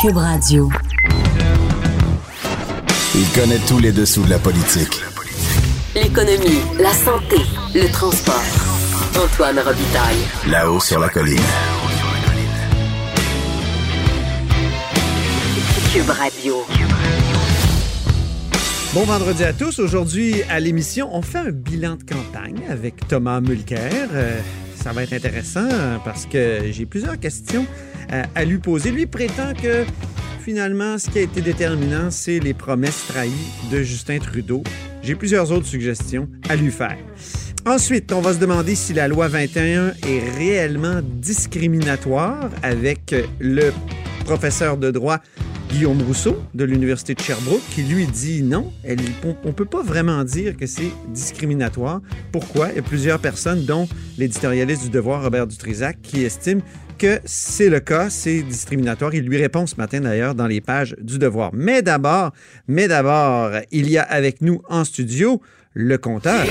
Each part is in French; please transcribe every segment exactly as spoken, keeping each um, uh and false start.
Cube Radio. Il connaît tous les dessous de la politique. L'économie, la santé, le transport. Antoine Robitaille. Là-haut sur la colline. Cube Radio. Bon vendredi à tous. Aujourd'hui, à l'émission, on fait un bilan de campagne avec Thomas Mulcair. Euh, ça va être intéressant parce que j'ai plusieurs questions à, à lui poser. Lui prétend que, finalement, ce qui a été déterminant, c'est les promesses trahies de Justin Trudeau. J'ai plusieurs autres suggestions à lui faire. Ensuite, on va se demander si la loi vingt et un est réellement discriminatoire avec le professeur de droit Guillaume Rousseau de l'Université de Sherbrooke qui lui dit non, elle, on ne peut pas vraiment dire que c'est discriminatoire. Pourquoi? Il y a plusieurs personnes, dont l'éditorialiste du Devoir, Robert Dutrizac, qui estime que c'est le cas, c'est discriminatoire. Il lui répond ce matin d'ailleurs dans les pages du Devoir. Mais d'abord, mais d'abord, il y a avec nous en studio le compteur.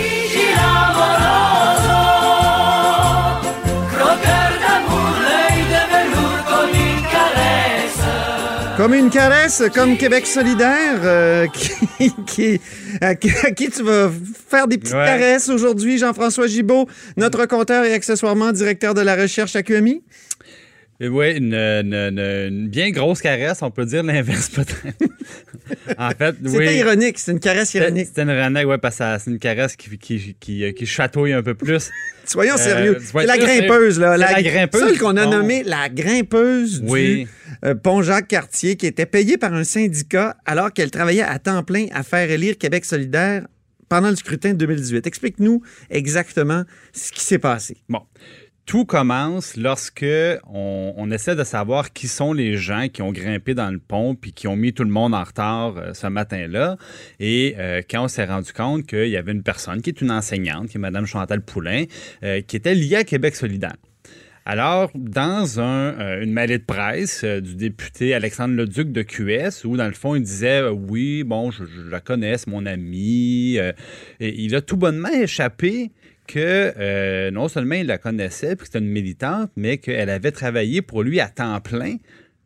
Comme une caresse, comme Québec solidaire, euh, qui, qui, à qui tu vas faire des petites ouais. caresses aujourd'hui, Jean-François Gibault, notre compteur et accessoirement directeur de la recherche à Q M I. Oui, une, une, une, une bien grosse caresse, on peut dire l'inverse peut-être. En fait, c'était oui, ironique, c'est une caresse ironique. C'était une ironique, oui, parce que c'est une caresse qui, qui, qui, qui chatouille un peu plus. Soyons euh, sérieux, c'est la grimpeuse, là. La, la grimpeuse. Celle qu'on a bon. nommée la grimpeuse oui. du euh, pont Jacques-Cartier, qui était payée par un syndicat alors qu'elle travaillait à temps plein à faire élire Québec solidaire pendant le scrutin de deux mille dix-huit. Explique-nous exactement ce qui s'est passé. Bon. Tout commence lorsque on, on essaie de savoir qui sont les gens qui ont grimpé dans le pont puis qui ont mis tout le monde en retard euh, ce matin-là. Et euh, quand on s'est rendu compte qu'il y avait une personne qui est une enseignante, qui est Mme Chantal Poulin, euh, qui était liée à Québec solidaire. Alors, dans un, euh, une mêlée de presse euh, du député Alexandre Leduc de Q S, où dans le fond, il disait euh, « Oui, bon, je, je la connais, c'est mon ami. Euh, » Et il a tout bonnement échappé que euh, non seulement il la connaissait, puis que c'était une militante, mais qu'elle avait travaillé pour lui à temps plein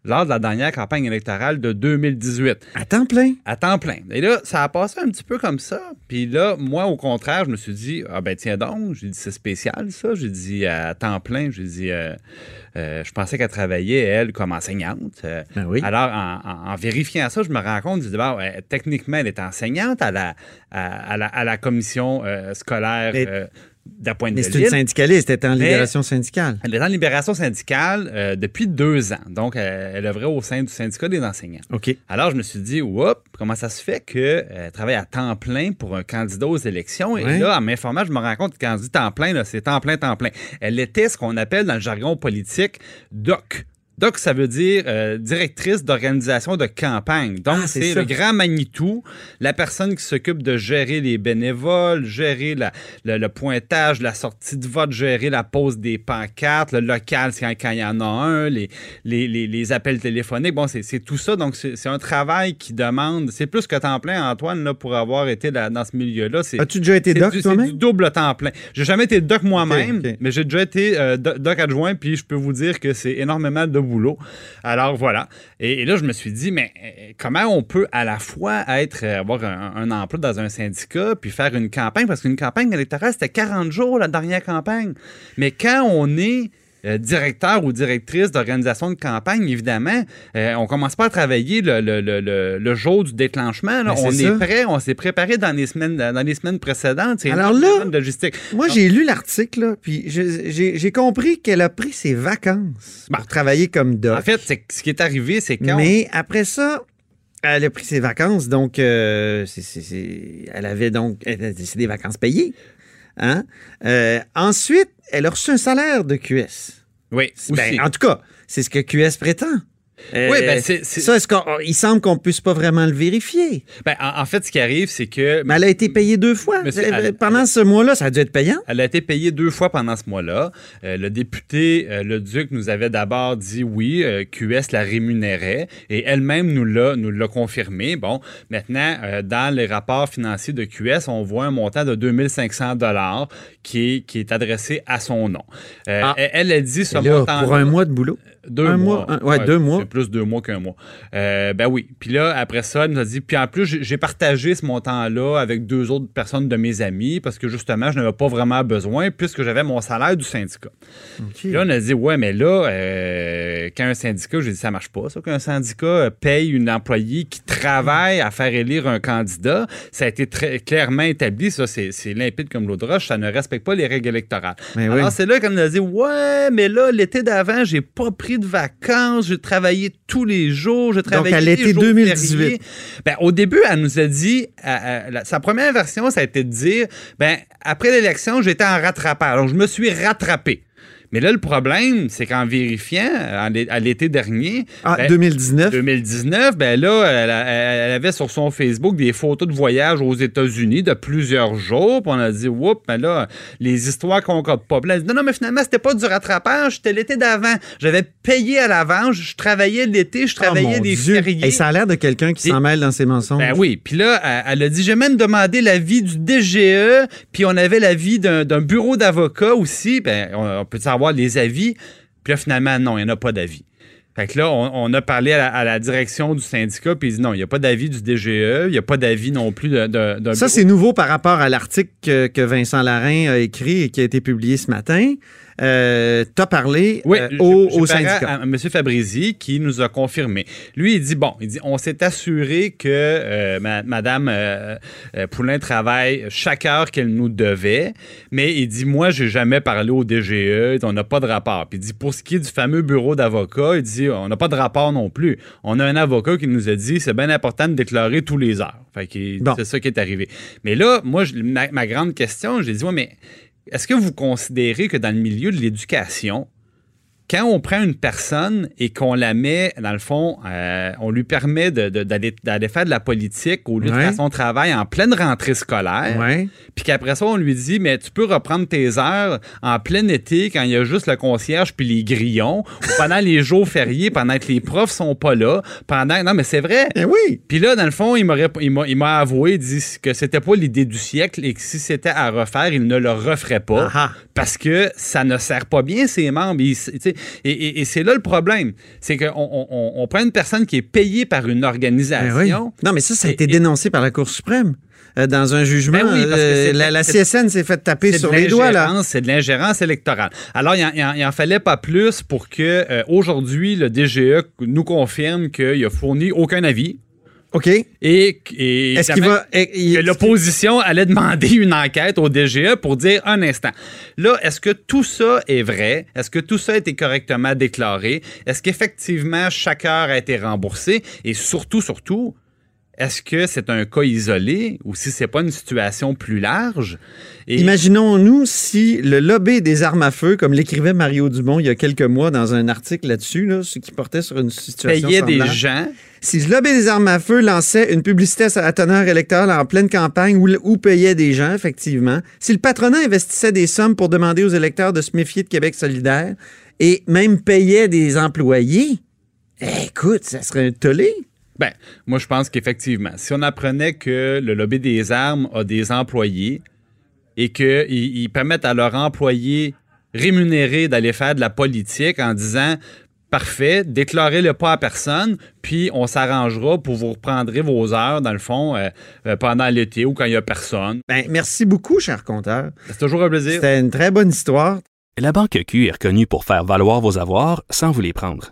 lors de la dernière campagne électorale de deux mille dix-huit. À temps plein? À temps plein. Et là, ça a passé un petit peu comme ça. Puis là, moi, au contraire, je me suis dit, ah ben tiens donc, j'ai dit, c'est spécial ça. J'ai dit, à temps plein, j'ai dit, euh, euh, je pensais qu'elle travaillait, elle, comme enseignante. Euh, ben oui. Alors, en, en, en vérifiant ça, je me rends compte, je dis, ben, euh, techniquement, elle est enseignante à la, à, à la, à la commission euh, scolaire. Et... Euh, Mais c'est une syndicaliste, elle est en libération syndicale. Elle est en libération syndicale euh, depuis deux ans. Donc, euh, elle œuvrait au sein du syndicat des enseignants. OK. Alors, je me suis dit, oups, comment ça se fait qu'elle euh, travaille à temps plein pour un candidat aux élections? Et ouais. là, en m'informant, je me rends compte que quand on dit temps plein, là, c'est temps plein, temps plein. Elle était ce qu'on appelle dans le jargon politique D O C. D O C, ça veut dire euh, directrice d'organisation de campagne. Donc, ah, c'est, c'est le grand Manitou, la personne qui s'occupe de gérer les bénévoles, gérer la, le, le pointage, la sortie de vote, gérer la pose des pancartes, le local, c'est quand il y en a un, les, les, les, les appels téléphoniques. Bon, c'est, c'est tout ça. Donc, c'est, c'est un travail qui demande... C'est plus que temps plein, Antoine, là, pour avoir été la, dans ce milieu-là. C'est, As-tu déjà été D O C, du, toi-même? C'est du double temps plein. J'ai jamais été D O C moi-même, okay, okay. mais j'ai déjà été euh, D O C adjoint, puis je peux vous dire que c'est énormément de boulot. Alors, voilà. Et, et là, je me suis dit, mais comment on peut à la fois être, avoir un, un emploi dans un syndicat puis faire une campagne? Parce qu'une campagne électorale, c'était quarante jours, la dernière campagne. Mais quand on est euh, directeur ou directrice d'organisation de campagne, évidemment, euh, on ne commence pas à travailler le, le, le, le jour du déclenchement. Là. On ça. est prêt, on s'est préparé dans les semaines, dans les semaines précédentes. C'est Alors là, logistique. moi, Donc, j'ai lu l'article, là, puis je, j'ai, j'ai compris qu'elle a pris ses vacances pour bah, travailler comme doc. En fait, c'est, ce qui est arrivé, c'est quand... Mais on... après ça... Elle a pris ses vacances, donc euh, c'est, c'est, c'est, elle avait donc c'est des vacances payées. Hein? Euh, ensuite, elle a reçu un salaire de Q S. Oui, ben, en tout cas, C'est ce que Q S prétend. Euh, oui, ben c'est, c'est... Ça, est-ce qu'on, il semble qu'on ne puisse pas vraiment le vérifier. Ben, en, en fait, ce qui arrive, c'est que... Mais elle a été payée deux fois. Monsieur, elle, pendant elle, ce mois-là, ça a dû être payant. Elle a été payée deux fois pendant ce mois-là. Euh, le député euh, Leduc nous avait d'abord dit oui, euh, Q S la rémunérait et elle-même nous l'a, nous l'a confirmé. Bon, maintenant, euh, dans les rapports financiers de Q S, on voit un montant de deux mille cinq cents dollars qui est, qui est adressé à son nom. Euh, ah. Elle a dit ce là, montant... Pour un mois de boulot? Deux un mois. mois. Un, ouais, ouais, deux mois. C'est plus deux mois qu'un mois. Euh, ben oui. Puis là, après ça, elle nous a dit... Puis en plus, j'ai partagé ce montant-là avec deux autres personnes de mes amis parce que justement, je n'avais pas vraiment besoin puisque j'avais mon salaire du syndicat. Okay. Là, on a dit, ouais, mais là, euh, quand un syndicat... J'ai dit, ça marche pas, ça, qu'un syndicat paye une employée qui travaille à faire élire un candidat. Ça a été très clairement établi. Ça, c'est, c'est limpide comme l'eau de roche. Ça ne respecte pas les règles électorales. Mais Alors, oui. c'est là qu'on a dit, ouais, mais là, l'été d'avant, j'ai pas pris de vacances, j'ai travaillé tous les jours, j'ai travaillé tous les jours. Donc, à l'été deux mille dix-huit. Ben, au début, elle nous a dit, à, à, la, sa première version, ça a été de dire, ben, après l'élection, j'étais en rattrapage. Donc, je me suis rattrapé. Mais là, le problème, c'est qu'en vérifiant, à l'été dernier... Ah, ben, deux mille dix-neuf. deux mille dix-neuf, ben là, elle, elle avait sur son Facebook des photos de voyage aux États-Unis de plusieurs jours. Puis on a dit, oups, ben là, les histoires concordent pas. Puis elle a dit, non, non, mais finalement, c'était pas du rattrapage, c'était l'été d'avant. J'avais payé à l'avance, je travaillais l'été, je travaillais oh, des fériés. Et ça a l'air de quelqu'un qui Et... s'en mêle dans ses mensonges. Ben oui, puis là, elle, elle a dit, j'ai même demandé l'avis du D G E, puis on avait l'avis d'un, d'un bureau d'avocat aussi. Ben, on, on peut savoir les avis, puis là, finalement, non, il n'y en a pas d'avis. Fait que là, on, on a parlé à la, à la direction du syndicat, puis ils disent non, il n'y a pas d'avis du D G E, il n'y a pas d'avis non plus d'un de, de, de Ça, bureau. C'est nouveau par rapport à l'article que, que Vincent Larin a écrit et qui a été publié ce matin. Euh, t'as parlé oui, euh, au, au syndicat. M. Fabrizi qui nous a confirmé. Lui, il dit, bon, il dit, on s'est assuré que euh, Mme euh, Poulin travaille chaque heure qu'elle nous devait, mais il dit, moi, j'ai jamais parlé au D G E, on n'a pas de rapport. Puis il dit, pour ce qui est du fameux bureau d'avocat, il dit, on n'a pas de rapport non plus. On a un avocat qui nous a dit, c'est bien important de déclarer tous les heures. Fait que bon. C'est ça qui est arrivé. Mais là, moi, je, ma, ma grande question, j'ai dit, ouais, mais est-ce que vous considérez que dans le milieu de l'éducation, quand on prend une personne et qu'on la met, dans le fond, euh, on lui permet de, de, d'aller, d'aller faire de la politique au lieu ouais. de faire son travail en pleine rentrée scolaire, ouais. puis qu'après ça, on lui dit, mais tu peux reprendre tes heures en plein été quand il y a juste le concierge puis les grillons, ou pendant les jours fériés, pendant que les profs sont pas là, pendant... Non, mais c'est vrai! Eh oui! Puis là, dans le fond, il, il, m'a, il m'a avoué dit que c'était pas l'idée du siècle et que si c'était à refaire, il ne le referait pas, Aha. parce que ça ne sert pas bien ses membres. Il, Et, et, et c'est là le problème. C'est qu'on on, on prend une personne qui est payée par une organisation. Ben oui. Non, mais ça, ça a été et, dénoncé et... par la Cour suprême. Euh, dans un jugement, ben oui, parce que la, la C S N s'est fait taper sur les doigts. Là. C'est de l'ingérence électorale. Alors, il n'en fallait pas plus pour que euh, aujourd'hui le D G E nous confirme qu'il a fourni aucun avis. OK. Et, et Est-ce qu'il va, et, et, que l'opposition allait demander une enquête au D G E pour dire un instant. Là, est-ce que tout ça est vrai? Est-ce que tout ça a été correctement déclaré? Est-ce qu'effectivement, chaque heure a été remboursée? Et surtout, surtout, est-ce que c'est un cas isolé ou si c'est pas une situation plus large? Et... Imaginons-nous si le lobby des armes à feu, comme l'écrivait Mario Dumont il y a quelques mois dans un article là-dessus, là, qui portait sur une situation payait semblable. Des gens... Si le lobby des armes à feu lançait une publicité à teneur électorale en pleine campagne où, où payait des gens, effectivement, si le patronat investissait des sommes pour demander aux électeurs de se méfier de Québec solidaire et même payait des employés, écoute, ça serait un tollé. Bien, moi, je pense qu'effectivement, si on apprenait que le lobby des armes a des employés et qu'ils permettent à leurs employés rémunérés d'aller faire de la politique en disant... Parfait, déclarez-le pas à personne, puis on s'arrangera pour vous reprendrez vos heures, dans le fond, euh, euh, pendant l'été ou quand il n'y a personne. Ben, merci beaucoup, cher compteur. C'est toujours un plaisir. C'était une très bonne histoire. La Banque Q est reconnue pour faire valoir vos avoirs sans vous les prendre.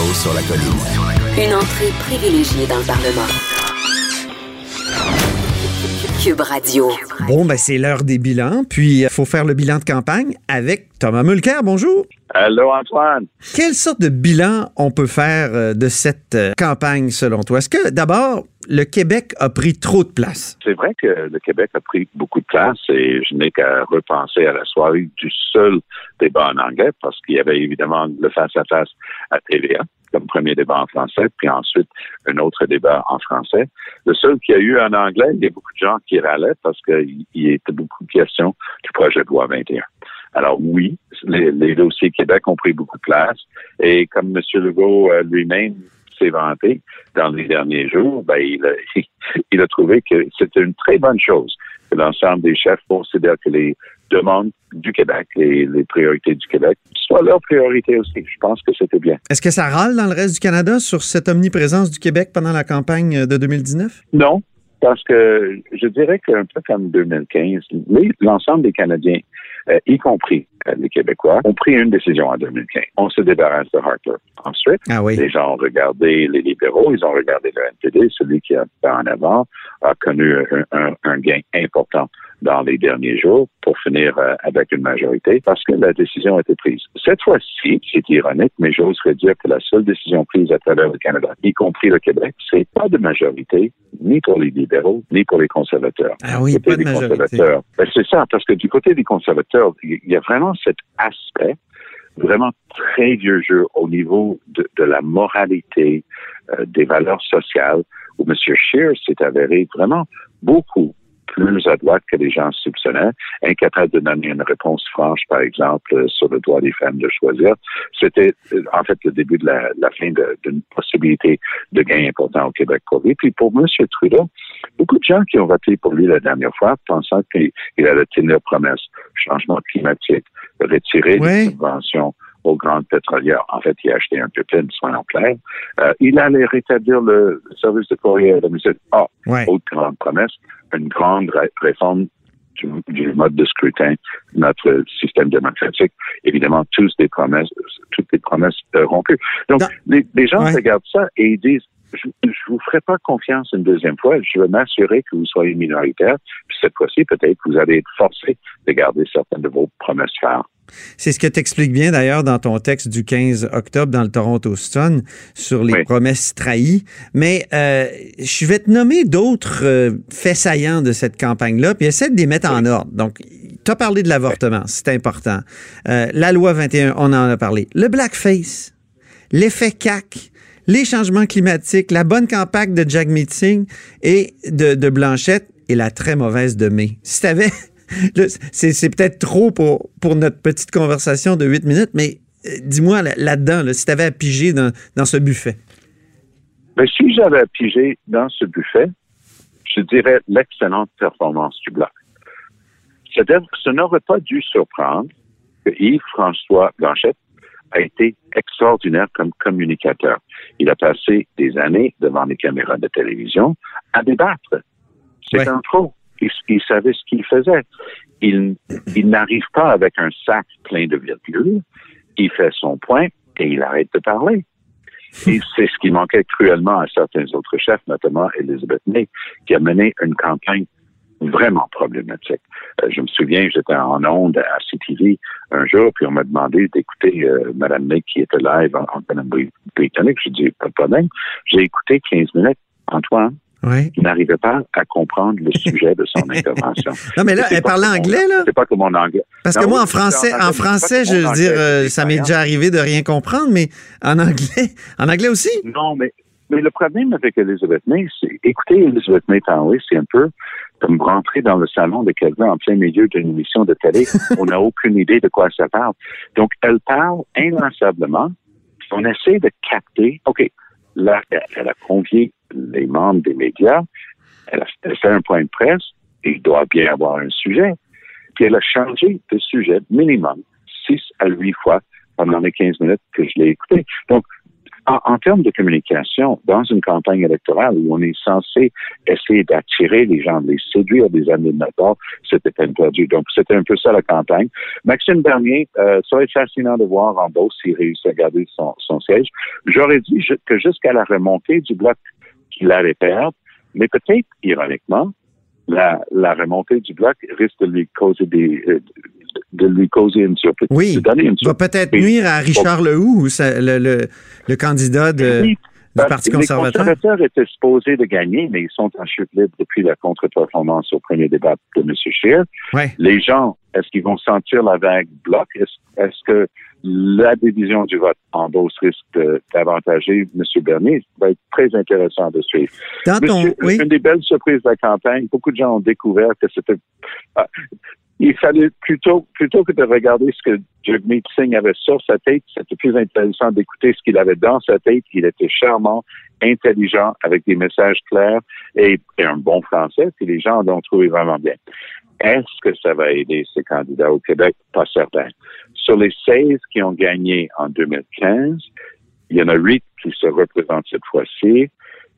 là-haut sur la colline. Une entrée privilégiée dans le Parlement. Cube Radio. Bon, ben c'est l'heure des bilans, puis il faut faire le bilan de campagne avec Thomas Mulcair. Bonjour. Allô, Antoine. Quelle sorte de bilan on peut faire de cette campagne, selon toi? Est-ce que, d'abord, le Québec a pris trop de place? C'est vrai que le Québec a pris beaucoup de place et je n'ai qu'à repenser à la soirée du seul débat en anglais parce qu'il y avait évidemment le face-à-face à T V A comme premier débat en français, puis ensuite un autre débat en français. Le seul qu'il y a eu en anglais, il y a beaucoup de gens qui râlaient parce qu'il était beaucoup de questions du projet de loi vingt et un. Alors oui, les, les dossiers Québec ont pris beaucoup de place et comme M. Legault euh, lui-même s'est vanté dans les derniers jours, ben il a, il a trouvé que c'était une très bonne chose que l'ensemble des chefs considèrent que les demandes du Québec, les, les priorités du Québec, soient leurs priorités aussi. Je pense que c'était bien. Est-ce que ça râle dans le reste du Canada sur cette omniprésence du Québec pendant la campagne de deux mille dix-neuf? Non, parce que je dirais qu'un peu comme deux mille quinze, les, l'ensemble des Canadiens, Euh, y compris euh, les Québécois, ont pris une décision en deux mille quinze. On se débarrasse de Harper. Ensuite, ah oui. les gens ont regardé les libéraux, ils ont regardé le N P D, celui qui a fait en avant a connu un, un, un gain important dans les derniers jours pour finir euh, avec une majorité parce que la décision a été prise. Cette fois-ci, c'est ironique, mais j'oserais dire que la seule décision prise à travers le Canada, y compris le Québec, c'est pas de majorité ni pour les libéraux, ni pour les conservateurs. Ah oui, pas de majorité. Ben, c'est ça, parce que du côté des conservateurs, il y a vraiment cet aspect vraiment très vieux jeu au niveau de, de la moralité, euh, des valeurs sociales, où M. Scheer s'est avéré vraiment beaucoup plus à droite que les gens soupçonnaient, incapable de donner une réponse franche, par exemple, sur le droit des femmes de choisir. C'était, en fait, le début de la, la fin de, d'une possibilité de gain important au Québec pour lui. Puis pour M. Trudeau, beaucoup de gens qui ont voté pour lui la dernière fois, pensant qu'il allait tenir promesse, changement climatique, retirer oui. les subventions aux grandes pétrolières. En fait, il a acheté un pipeline, soin en plein. Euh, il allait rétablir le service de courrier à la musique. Ah, oui. autre grande promesse, une grande ré- réforme du, du mode de scrutin, notre système démocratique. Évidemment, tous des promesses, toutes les promesses euh, rompues. Donc, les, les gens oui. regardent ça et ils disent, je ne vous ferai pas confiance une deuxième fois. Je veux m'assurer que vous soyez minoritaire. Puis cette fois-ci, peut-être que vous allez être forcé de garder certaines de vos promesses phares. C'est ce que tu expliques bien d'ailleurs dans ton texte du quinze octobre dans le Toronto Sun sur les oui. promesses trahies. Mais euh, je vais te nommer d'autres euh, faits saillants de cette campagne-là, puis essaie de les mettre oui. en ordre. Donc, tu as parlé de l'avortement, oui. c'est important. Euh, la loi vingt et un, on en a parlé. Le blackface, l'effet C A C, les changements climatiques, la bonne campagne de Jagmeet Singh et de, de Blanchette et la très mauvaise de May. Si tu avais... Là, c'est, c'est peut-être trop pour, pour notre petite conversation de huit minutes, mais euh, dis-moi là, là-dedans, là, si tu avais à piger dans, dans ce buffet. Ben, si j'avais à piger dans ce buffet, je dirais l'excellente performance du Bloc. C'est-à-dire que ça n'aurait pas dû surprendre que Yves-François Blanchet a été extraordinaire comme communicateur. Il a passé des années devant les caméras de télévision à débattre. C'est ouais. un trop. Il, il savait ce qu'il faisait. Il, il n'arrive pas avec un sac plein de virgules. Il fait son point et il arrête de parler. Et c'est ce qui manquait cruellement à certains autres chefs, notamment Elizabeth May, qui a mené une campagne vraiment problématique. Euh, je me souviens, j'étais en onde à C T V un jour, puis on m'a demandé d'écouter euh, Mme May qui était live en, en Colombie-Britannique. Je dis pas de problème. J'ai écouté quinze minutes. Antoine, oui. qui n'arrivait pas à comprendre le sujet de son intervention. Non, mais là, elle parlait anglais, là. C'est pas comme mon anglais. Parce non, que moi, en français, en français, je veux dire, euh, ça m'est déjà arrivé de rien comprendre, mais en anglais, en anglais aussi. Non, mais, mais le problème avec Elizabeth May, c'est, écoutez, Elizabeth May parler, c'est un peu comme rentrer dans le salon de quelqu'un en plein milieu d'une émission de télé. On n'a aucune idée de quoi ça parle. Donc, elle parle inlassablement. On essaie de capter. OK. Là, elle a convié les membres des médias, elle a fait un point de presse, et il doit bien avoir un sujet. Puis elle a changé de sujet minimum six à huit fois pendant les quinze minutes que je l'ai écouté. Donc, En, en termes de communication, dans une campagne électorale où on est censé essayer d'attirer les gens, de les séduire des années de Natal, c'était perdu. Donc, c'était un peu ça la campagne. Maxime Bernier, euh, ça va être fascinant de voir en Beauce s'il réussit à garder son, son siège. J'aurais dit que jusqu'à la remontée du bloc qu'il allait perdre, mais peut-être, ironiquement, La, la remontée du bloc risque de lui causer des, de lui causer une surprise. Oui, de donner une surprise. Va peut-être nuire à Richard Lehoux, le, le, le candidat de, oui, du Parti conservateur. Les conservateurs étaient supposés de gagner, mais ils sont en chute libre depuis la contre-performance au premier débat de M. Scheer. Ouais. Les gens, est-ce qu'ils vont sentir la vague bloc? Est-ce, est-ce que la division du vote en Beauce risque d'avantager M. Bernier? Ça va être très intéressant de suivre. Monsieur, oui. Une des belles surprises de la campagne, beaucoup de gens ont découvert que c'était... Ah, il fallait plutôt plutôt que de regarder ce que Jagmeet Singh avait sur sa tête, c'était plus intéressant d'écouter ce qu'il avait dans sa tête. Il était charmant, intelligent, avec des messages clairs et, et un bon français, puis les gens l'ont trouvé vraiment bien. Est-ce que ça va aider ces candidats au Québec? Pas certain. Sur les seize qui ont gagné en deux mille quinze, il y en a huit qui se représentent cette fois-ci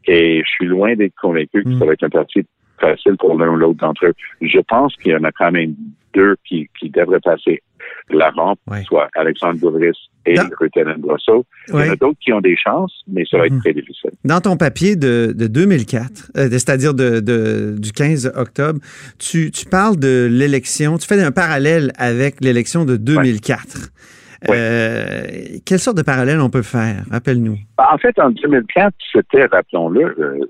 et je suis loin d'être convaincu que ça va être un parti facile pour l'un ou l'autre d'entre eux. Je pense qu'il y en a quand même deux qui, qui devraient passer la rampe, ouais. soit Alexandre Bourlis et Rutanen-Brasso. Il ouais. y en a d'autres qui ont des chances, mais ça va être mmh. très difficile. Dans ton papier de, de deux mille quatre, euh, c'est-à-dire de, de, du quinze octobre, tu, tu parles de l'élection, tu fais un parallèle avec l'élection de deux mille quatre. Ouais. Ouais. Euh, quelle sorte de parallèle on peut faire? Rappelle-nous. En fait, en deux mille quatre, c'était, rappelons-le, euh,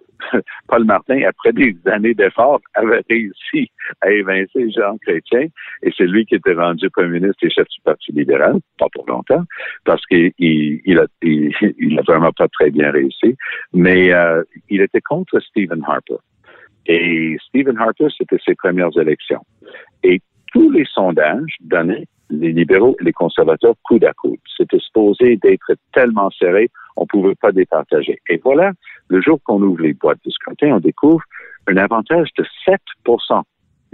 Paul Martin, après des années d'efforts, avait réussi à évincer Jean Chrétien, et c'est lui qui était rendu premier ministre et chef du Parti libéral, pas pour longtemps, parce qu'il il a, il, il a vraiment pas très bien réussi, mais euh, il était contre Stephen Harper. Et Stephen Harper, c'était ses premières élections. Et tous les sondages donnaient les libéraux et les conservateurs coude à coude. C'était supposé d'être tellement serré, on ne pouvait pas départager. Et voilà, le jour qu'on ouvre les boîtes de scrutin, on découvre un avantage de sept pour cent.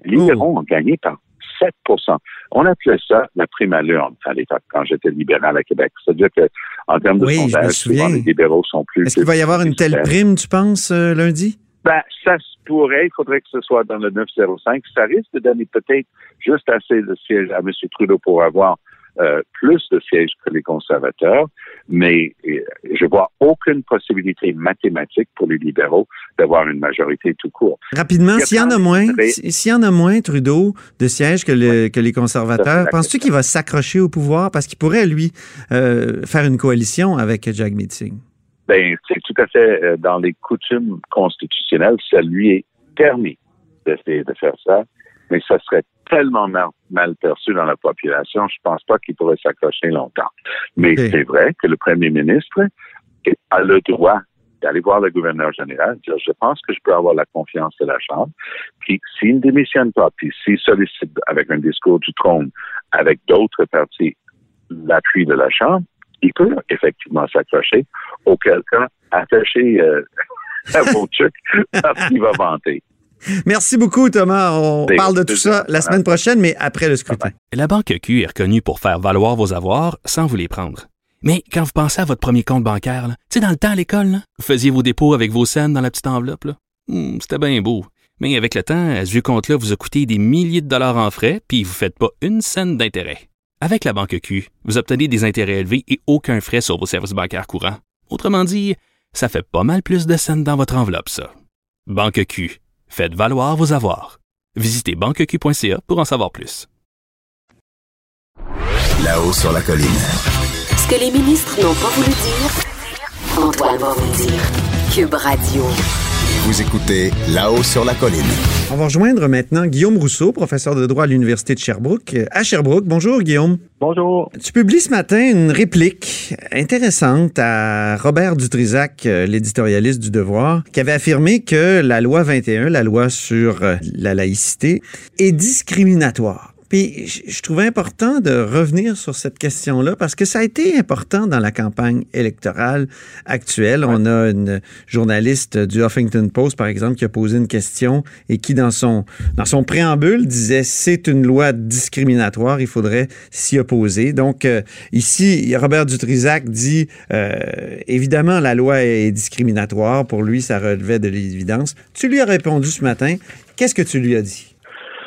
Les libéraux mmh. ont gagné par sept pour cent. On appelait ça la prime à l'urne à l'époque, quand j'étais libéral à Québec. C'est-à-dire qu'en termes de oui, sondage, souvent, les libéraux sont plus... Est-ce qu'il va y avoir une telle prime, tu penses, euh, lundi? Ben, ça se pourrait, il faudrait que ce soit dans le neuf zéro cinq. Ça risque de donner peut-être juste assez de sièges à M. Trudeau pour avoir euh, plus de sièges que les conservateurs, mais euh, je vois aucune possibilité mathématique pour les libéraux d'avoir une majorité tout court. Rapidement, s'il y en a moins, s'il y en a moins, Trudeau, de sièges que, le, oui. que les conservateurs, penses-tu qu'il va s'accrocher au pouvoir? Parce qu'il pourrait, lui, euh, faire une coalition avec Jagmeet Singh. Ben, c'est tout à fait euh, dans les coutumes constitutionnelles, ça lui est permis d'essayer de faire ça, mais ça serait tellement mal, mal perçu dans la population, je pense pas qu'il pourrait s'accrocher longtemps. Mais okay. c'est vrai que le premier ministre a le droit d'aller voir le gouverneur général, dire je pense que je peux avoir la confiance de la Chambre, puis s'il ne démissionne pas, puis s'il sollicite avec un discours du trône, avec d'autres partis, l'appui de la Chambre, il peut effectivement s'accrocher, auquel cas, attacher euh, à vos trucs parce qu'il va vanter. Merci beaucoup, Thomas. On c'est parle de tout ça la semaine prochaine, mais après le scrutin. La Banque Q est reconnue pour faire valoir vos avoirs sans vous les prendre. Mais quand vous pensez à votre premier compte bancaire, tu sais, dans le temps à l'école, là, vous faisiez vos dépôts avec vos cents dans la petite enveloppe. Là. Mmh, c'était bien beau. Mais avec le temps, à ce compte-là vous a coûté des milliers de dollars en frais puis vous ne faites pas une cent d'intérêt. Avec la Banque Q, vous obtenez des intérêts élevés et aucun frais sur vos services bancaires courants. Autrement dit, ça fait pas mal plus de cents dans votre enveloppe, ça. Banque Q. Faites valoir vos avoirs. Visitez banque q point c a pour en savoir plus. Là-haut sur la colline. Ce que les ministres n'ont pas voulu dire, Antoine va vous dire. Cube Radio. Vous écoutez Là-haut sur la colline. On va rejoindre maintenant Guillaume Rousseau, professeur de droit à l'Université de Sherbrooke. À Sherbrooke, bonjour Guillaume. Bonjour. Tu publies ce matin une réplique intéressante à Robert Dutrizac, l'éditorialiste du Devoir, qui avait affirmé que la loi vingt et un, la loi sur la laïcité, est discriminatoire. Puis je trouvais important de revenir sur cette question-là parce que ça a été important dans la campagne électorale actuelle. Ouais. On a une journaliste du Huffington Post, par exemple, qui a posé une question et qui, dans son, dans son préambule, disait « c'est une loi discriminatoire, il faudrait s'y opposer ». Donc euh, ici, Robert Dutrizac dit euh, « évidemment, la loi est discriminatoire, pour lui, ça relevait de l'évidence ». Tu lui as répondu ce matin, qu'est-ce que tu lui as dit?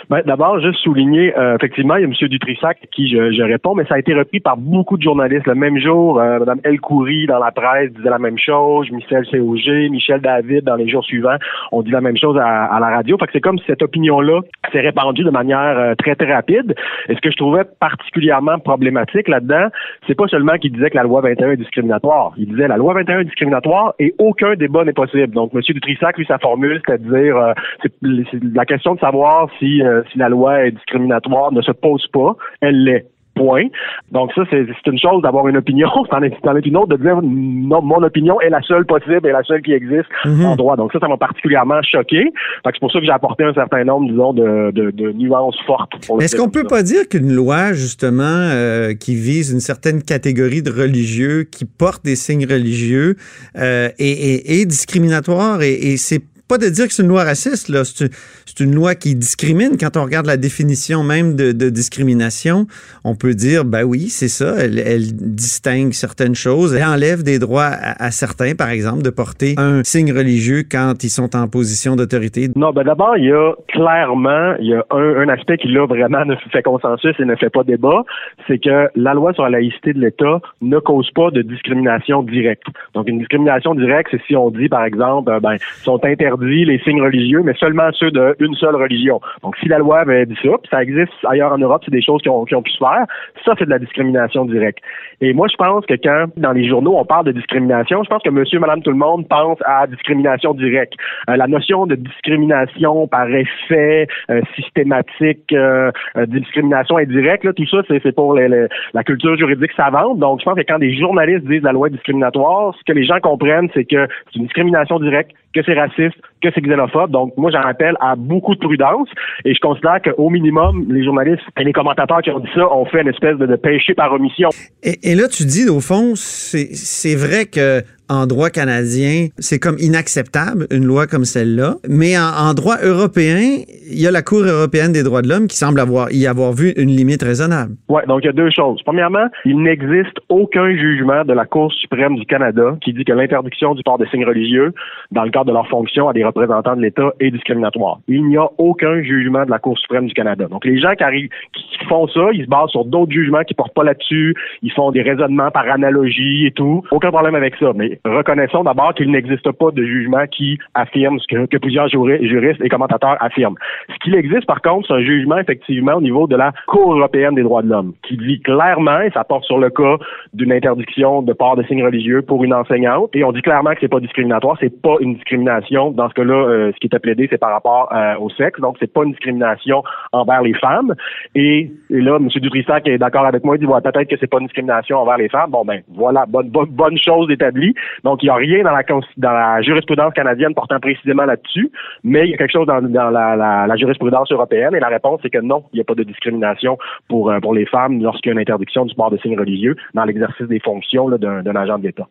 Ben, d'abord, juste souligner, euh, effectivement, il y a M. Dutrizac qui je, je réponds, mais ça a été repris par beaucoup de journalistes. Le même jour, euh, Mme Elkoury dans la presse disait la même chose, Michel C O G, Michel David dans les jours suivants, on dit la même chose à, à la radio. Fait que c'est comme si cette opinion-là s'est répandue de manière euh, très, très rapide. Et ce que je trouvais particulièrement problématique là-dedans, c'est pas seulement qu'il disait que la loi vingt et un est discriminatoire. Il disait la loi vingt et un est discriminatoire et aucun débat n'est possible. Donc, M. Dutrizac, lui, sa formule, c'est-à-dire euh, c'est, c'est la question de savoir si... Euh, si la loi est discriminatoire, ne se pose pas, elle l'est. Point. Donc ça, c'est, c'est une chose d'avoir une opinion, c'en est, c'en est une autre de dire non, mon opinion est la seule possible, est la seule qui existe mm-hmm. en droit. Donc ça, ça m'a particulièrement choqué. Fait que c'est pour ça que j'ai apporté un certain nombre, disons, de, de, de nuances fortes. Pour est-ce qu'on peut pas dire qu'une loi, justement, euh, qui vise une certaine catégorie de religieux, qui porte des signes religieux, euh, est, est, est discriminatoire et, et c'est pas de dire que c'est une loi raciste, là. C'est, c'est une loi qui discrimine. Quand on regarde la définition même de, de discrimination, on peut dire, ben oui, c'est ça, elle, elle distingue certaines choses, elle enlève des droits à, à certains, par exemple, de porter un signe religieux quand ils sont en position d'autorité. Non, ben d'abord, il y a clairement, il y a un, un aspect qui, là, vraiment ne fait consensus et ne fait pas débat, c'est que la loi sur la laïcité de l'État ne cause pas de discrimination directe. Donc, une discrimination directe, c'est si on dit, par exemple, ben, sont interdits les signes religieux, mais seulement ceux d'une seule religion. Donc, si la loi avait dit ça, puis ça existe ailleurs en Europe, c'est des choses qui ont, qui ont pu se faire, ça, c'est de la discrimination directe. Et moi, je pense que quand, dans les journaux, on parle de discrimination, je pense que monsieur, madame, tout le monde pense à discrimination directe. Euh, la notion de discrimination par effet euh, systématique, euh, euh, discrimination indirecte, là, tout ça, c'est, c'est pour les, les, la culture juridique savante. Donc, je pense que quand des journalistes disent la loi est discriminatoire, ce que les gens comprennent, c'est que c'est une discrimination directe, que c'est raciste, que c'est xénophobe. Donc, moi, j'en appelle à beaucoup de prudence et je considère qu'au minimum, les journalistes et les commentateurs qui ont dit ça ont fait une espèce de, de péché par omission. Et, et là, tu dis, au fond, c'est, c'est vrai que en droit canadien, c'est comme inacceptable, une loi comme celle-là. Mais en, en droit européen, il y a la Cour européenne des droits de l'homme qui semble avoir, y avoir vu une limite raisonnable. Oui, donc il y a deux choses. Premièrement, il n'existe aucun jugement de la Cour suprême du Canada qui dit que l'interdiction du port de signes religieux dans le cadre de leur fonction à des représentants de l'État est discriminatoire. Il n'y a aucun jugement de la Cour suprême du Canada. Donc les gens qui arrivent, qui font ça, ils se basent sur d'autres jugements qui ne portent pas là-dessus. Ils font des raisonnements par analogie et tout. Aucun problème avec ça, mais reconnaissons d'abord qu'il n'existe pas de jugement qui affirme ce que, que plusieurs juristes et commentateurs affirment. Ce qu'il existe, par contre, c'est un jugement, effectivement, au niveau de la Cour européenne des droits de l'homme, qui dit clairement, et ça porte sur le cas d'une interdiction de port de signes religieux pour une enseignante, et on dit clairement que c'est pas discriminatoire, c'est pas une discrimination. Dans ce cas-là, euh, ce qui était plaidé, c'est par rapport euh, au sexe, donc c'est pas une discrimination envers les femmes. Et, et là, M. Dutrizac est d'accord avec moi, il dit, ouais, peut-être que c'est pas une discrimination envers les femmes. Bon, ben, voilà, bonne, bonne, bonne chose établie. Donc, il n'y a rien dans la, dans la jurisprudence canadienne portant précisément là-dessus, mais il y a quelque chose dans, dans la, la, la jurisprudence européenne, et la réponse, c'est que non, il n'y a pas de discrimination pour, pour les femmes lorsqu'il y a une interdiction du port de signes religieux dans l'exercice des fonctions là, d'un, d'un agent de l'État.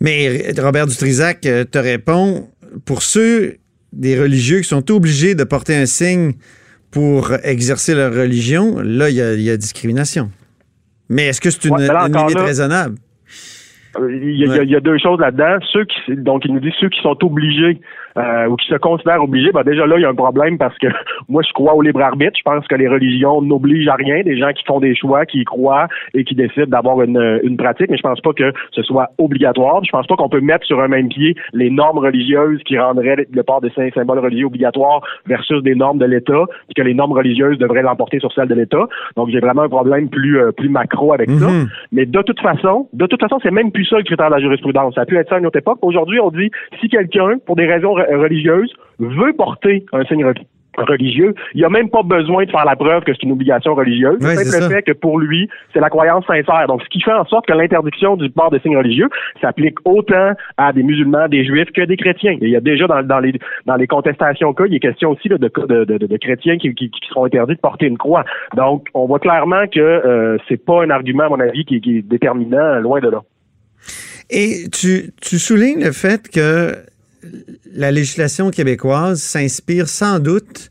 Mais Robert Dutrizac te répond, pour ceux des religieux qui sont obligés de porter un signe pour exercer leur religion, là, il y a, il y a discrimination. Mais est-ce que c'est une, ouais, là, une limite là, raisonnable? Il y, a, ouais. il y a deux choses là-dedans. Ceux qui, donc, il nous dit ceux qui sont obligés euh, ou qui se considèrent obligés, ben déjà là, il y a un problème parce que moi, je crois au libre-arbitre. Je pense que les religions n'obligent à rien. Des gens qui font des choix, qui y croient et qui décident d'avoir une, une pratique, mais je pense pas que ce soit obligatoire. Je pense pas qu'on peut mettre sur un même pied les normes religieuses qui rendraient le port de symboles religieux obligatoires versus des normes de l'État et que les normes religieuses devraient l'emporter sur celles de l'État. Donc, j'ai vraiment un problème plus, euh, plus macro avec mm-hmm. ça. Mais de toute façon, de toute façon, c'est même plus ça le critère de la jurisprudence. Ça a pu être ça à une autre époque. Aujourd'hui, on dit, si quelqu'un, pour des raisons religieuses, veut porter un signe religieux, religieux. Il n'a même pas besoin de faire la preuve que c'est une obligation religieuse. Oui, c'est le simple fait que pour lui, c'est la croyance sincère. Donc, ce qui fait en sorte que l'interdiction du port des signes religieux s'applique autant à des musulmans, des juifs que des chrétiens. Et il y a déjà dans, dans, les, dans les contestations cas, il est question aussi là, de, de, de, de chrétiens qui, qui, qui seront interdits de porter une croix. Donc, on voit clairement que euh, c'est pas un argument, à mon avis, qui, qui est déterminant, loin de là. Et tu, tu soulignes le fait que la législation québécoise s'inspire sans doute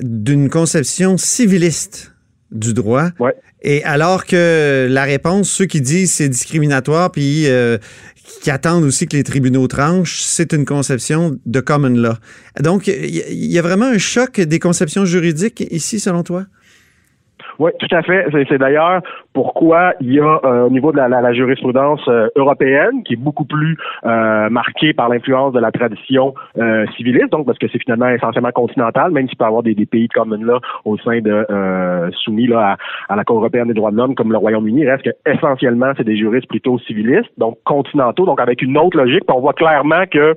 d'une conception civiliste du droit. Ouais. Et alors que la réponse, ceux qui disent c'est discriminatoire puis euh, qui attendent aussi que les tribunaux tranchent, c'est une conception de common law. Donc, il y a vraiment un choc des conceptions juridiques ici, selon toi? Oui, tout à fait. C'est, c'est d'ailleurs pourquoi il y a, euh, au niveau de la, la, la jurisprudence euh, européenne, qui est beaucoup plus euh, marquée par l'influence de la tradition euh, civiliste, donc parce que c'est finalement essentiellement continental, même s'il peut y avoir des, des pays de common law au sein de euh, soumis là, à, à la Cour européenne des droits de l'homme, comme le Royaume-Uni, reste que essentiellement c'est des juristes plutôt civilistes, donc continentaux, donc avec une autre logique. Puis on voit clairement que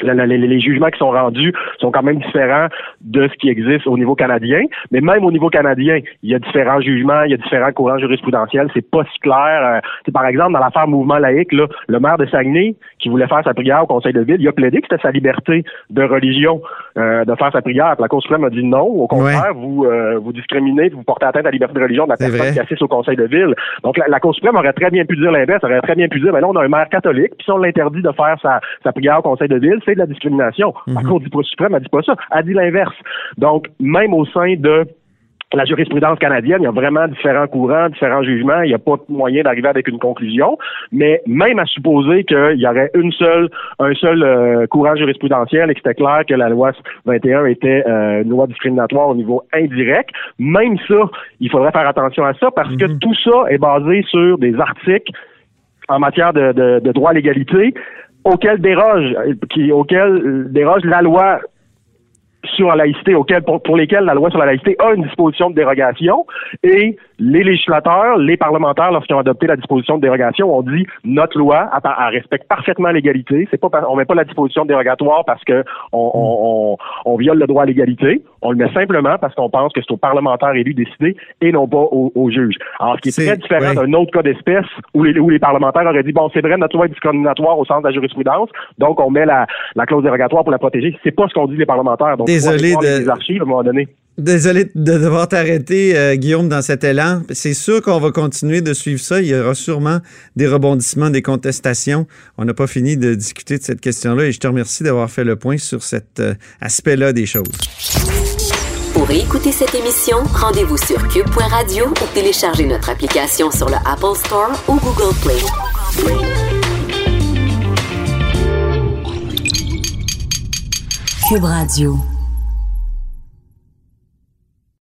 les jugements qui sont rendus sont quand même différents de ce qui existe au niveau canadien. Mais même au niveau canadien, il y a différents jugements, il y a différents courants jurisprudentiels. C'est pas si clair. C'est par exemple, dans l'affaire Mouvement laïque, là, le maire de Saguenay, qui voulait faire sa prière au conseil de ville, il a plaidé que c'était sa liberté de religion euh, de faire sa prière. Puis la Cour suprême a dit non. Au contraire, ouais. vous euh, vous discriminez, vous portez atteinte à la liberté de religion de la personne vrai. qui assiste au conseil de ville. Donc la, la Cour suprême aurait très bien pu dire l'inverse. Aurait très bien pu dire, mais là, on a un maire catholique, puis si on l'interdit de faire sa, sa prière au conseil de ville, c'est de la discrimination. Mm-hmm. La Cour du Cour suprême, elle dit pas ça. Elle dit l'inverse. Donc, même au sein de la jurisprudence canadienne, il y a vraiment différents courants, différents jugements. Il n'y a pas moyen d'arriver avec une conclusion. Mais même à supposer qu'il y aurait une seule, un seul euh, courant jurisprudentiel et que c'était clair que la loi vingt et un était euh, une loi discriminatoire au niveau indirect, même ça, il faudrait faire attention à ça parce mm-hmm. que tout ça est basé sur des articles en matière de, de, de droit à l'égalité auquel déroge, qui, auquel déroge la loi sur la laïcité, auquel, pour, pour lesquels la loi sur la laïcité a une disposition de dérogation, et les législateurs, les parlementaires, lorsqu'ils ont adopté la disposition de dérogation, ont dit notre loi elle, elle respecte parfaitement l'égalité. C'est pas, on met pas la disposition dérogatoire parce que on, on, on, on viole le droit à l'égalité. On le met simplement parce qu'on pense que c'est aux parlementaires élus décidés et non pas aux, aux juges. Alors, ce qui est c'est, très différent ouais. d'un autre cas d'espèce où les, où les parlementaires auraient dit bon, c'est vrai, notre loi est discriminatoire au sens de la jurisprudence, donc on met la, la clause dérogatoire pour la protéger. C'est pas ce qu'ont dit les parlementaires. Donc, Désolé de... archives, à un moment donné. Désolé de devoir t'arrêter, euh, Guillaume, dans cet élan. C'est sûr qu'on va continuer de suivre ça. Il y aura sûrement des rebondissements, des contestations. On n'a pas fini de discuter de cette question-là et je te remercie d'avoir fait le point sur cet euh, aspect-là des choses. Pour écouter cette émission, rendez-vous sur cube point radio ou téléchargez notre application sur le Apple Store ou Google Play. Cube Radio.